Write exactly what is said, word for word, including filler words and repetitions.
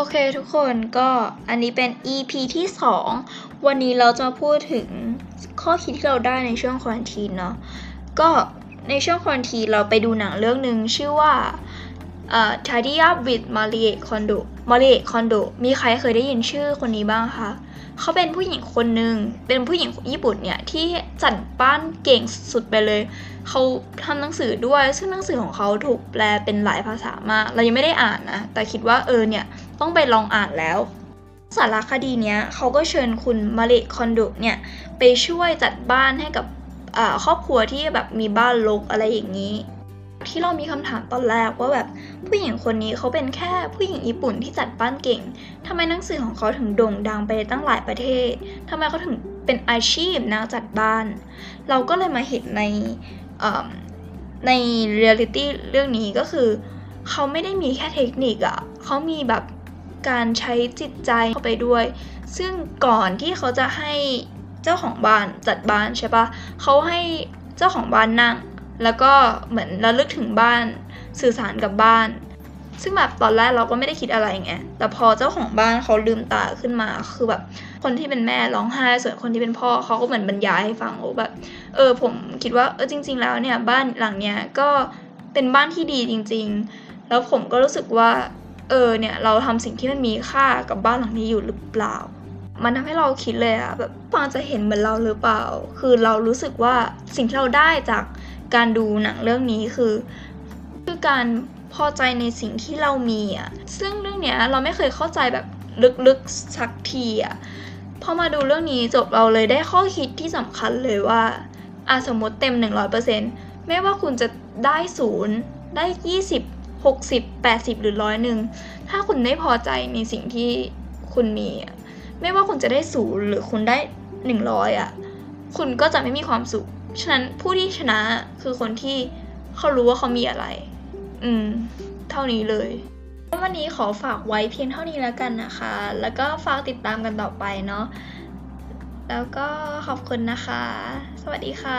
โอเคทุกคนก็อันนี้เป็น อี พี ที่สองวันนี้เราจะมาพูดถึงข้อคิดที่เราได้ในช่วงควอนทีนเนาะก็ในช่วงควอนทีนเราไปดูหนังเรื่องหนึ่งชื่อว่าเอ่อ Tidy Up with Marie Kondo Marie Kondo มีใครเคยได้ยินชื่อคนนี้บ้างคะเขาเป็นผู้หญิงคนหนึ่งเป็นผู้หญิงญี่ปุ่นเนี่ยที่จัดบ้านเก่งสุดไปเลยเขาทำหนังสือด้วยซึ่งหนังสือของเขาถูกแปลเป็นหลายภาษามากเรายังไม่ได้อ่านนะแต่คิดว่าเออเนี่ยต้องไปลองอ่านแล้วสารคดีเนี้ยเขาก็เชิญคุณมาริคอนโดเนี่ยไปช่วยจัดบ้านให้กับครอบครัวที่แบบมีบ้านรกอะไรอย่างนี้ที่เรามีคำถามตอนแรกว่าแบบผู้หญิงคนนี้เขาเป็นแค่ผู้หญิงญี่ปุ่นที่จัดบ้านเก่งทำไมหนังสือของเขาถึงโด่งดังไปตั้งหลายประเทศทำไมเขาถึงเป็นอาชีพนักจัดบ้านเราก็เลยมาเห็นในในเรียลิตี้เรื่องนี้ก็คือเขาไม่ได้มีแค่เทคนิคอะเขามีแบบการใช้จิตใจเข้าไปด้วยซึ่งก่อนที่เขาจะให้เจ้าของบ้านจัดบ้านใช่ปะเขาให้เจ้าของบ้านนั่งแล้วก็เหมือนระลึกถึงบ้านสื่อสารกับบ้านซึ่งแบบตอนแรกเราก็ไม่ได้คิดอะไรไงแต่พอเจ้าของบ้านเขาลืมตาขึ้นมาคือแบบคนที่เป็นแม่ร้องไห้ส่วนคนที่เป็นพ่อเขาก็เหมือนบรรยายให้ฟังโอ้แบบเออผมคิดว่าเออจริงๆแล้วเนี่ยบ้านหลังเนี้ยก็เป็นบ้านที่ดีจริงๆแล้วผมก็รู้สึกว่าเออเนี่ยเราทำสิ่งที่มันมีค่ากับบ้านหลังนี้อยู่หรือเปล่ามันทำให้เราคิดเลยอะแบบฟังจะเห็นเหมือนเราหรือเปล่าคือเรารู้สึกว่าสิ่งที่เราได้จากการดูหนังเรื่องนี้คือคือการพอใจในสิ่งที่เรามีอ่ะซึ่งเรื่องเนี้ยเราไม่เคยเข้าใจแบบลึกๆสักทีอ่ะพอมาดูเรื่องนี้จบเราเลยได้ข้อคิดที่สำคัญเลยว่าอ่ะสมมติเต็ม หนึ่งร้อยเปอร์เซ็นต์ ไม่ว่าคุณจะได้ศูนย์ได้ยี่สิบ หกสิบ แปดสิบหรือร้อยหนึ่งถ้าคุณไม่พอใจในสิ่งที่คุณมีอ่ะไม่ว่าคุณจะได้ศูนย์หรือคุณได้หนึ่งร้อยอ่ะคุณก็จะไม่มีความสุขฉะนั้นผู้ที่ชนะคือคนที่เขารู้ว่าเขามีอะไรอืมเท่านี้เลยวันนี้ขอฝากไว้เพียงเท่านี้แล้วกันนะคะแล้วก็ฝากติดตามกันต่อไปเนาะแล้วก็ขอบคุณนะคะสวัสดีค่ะ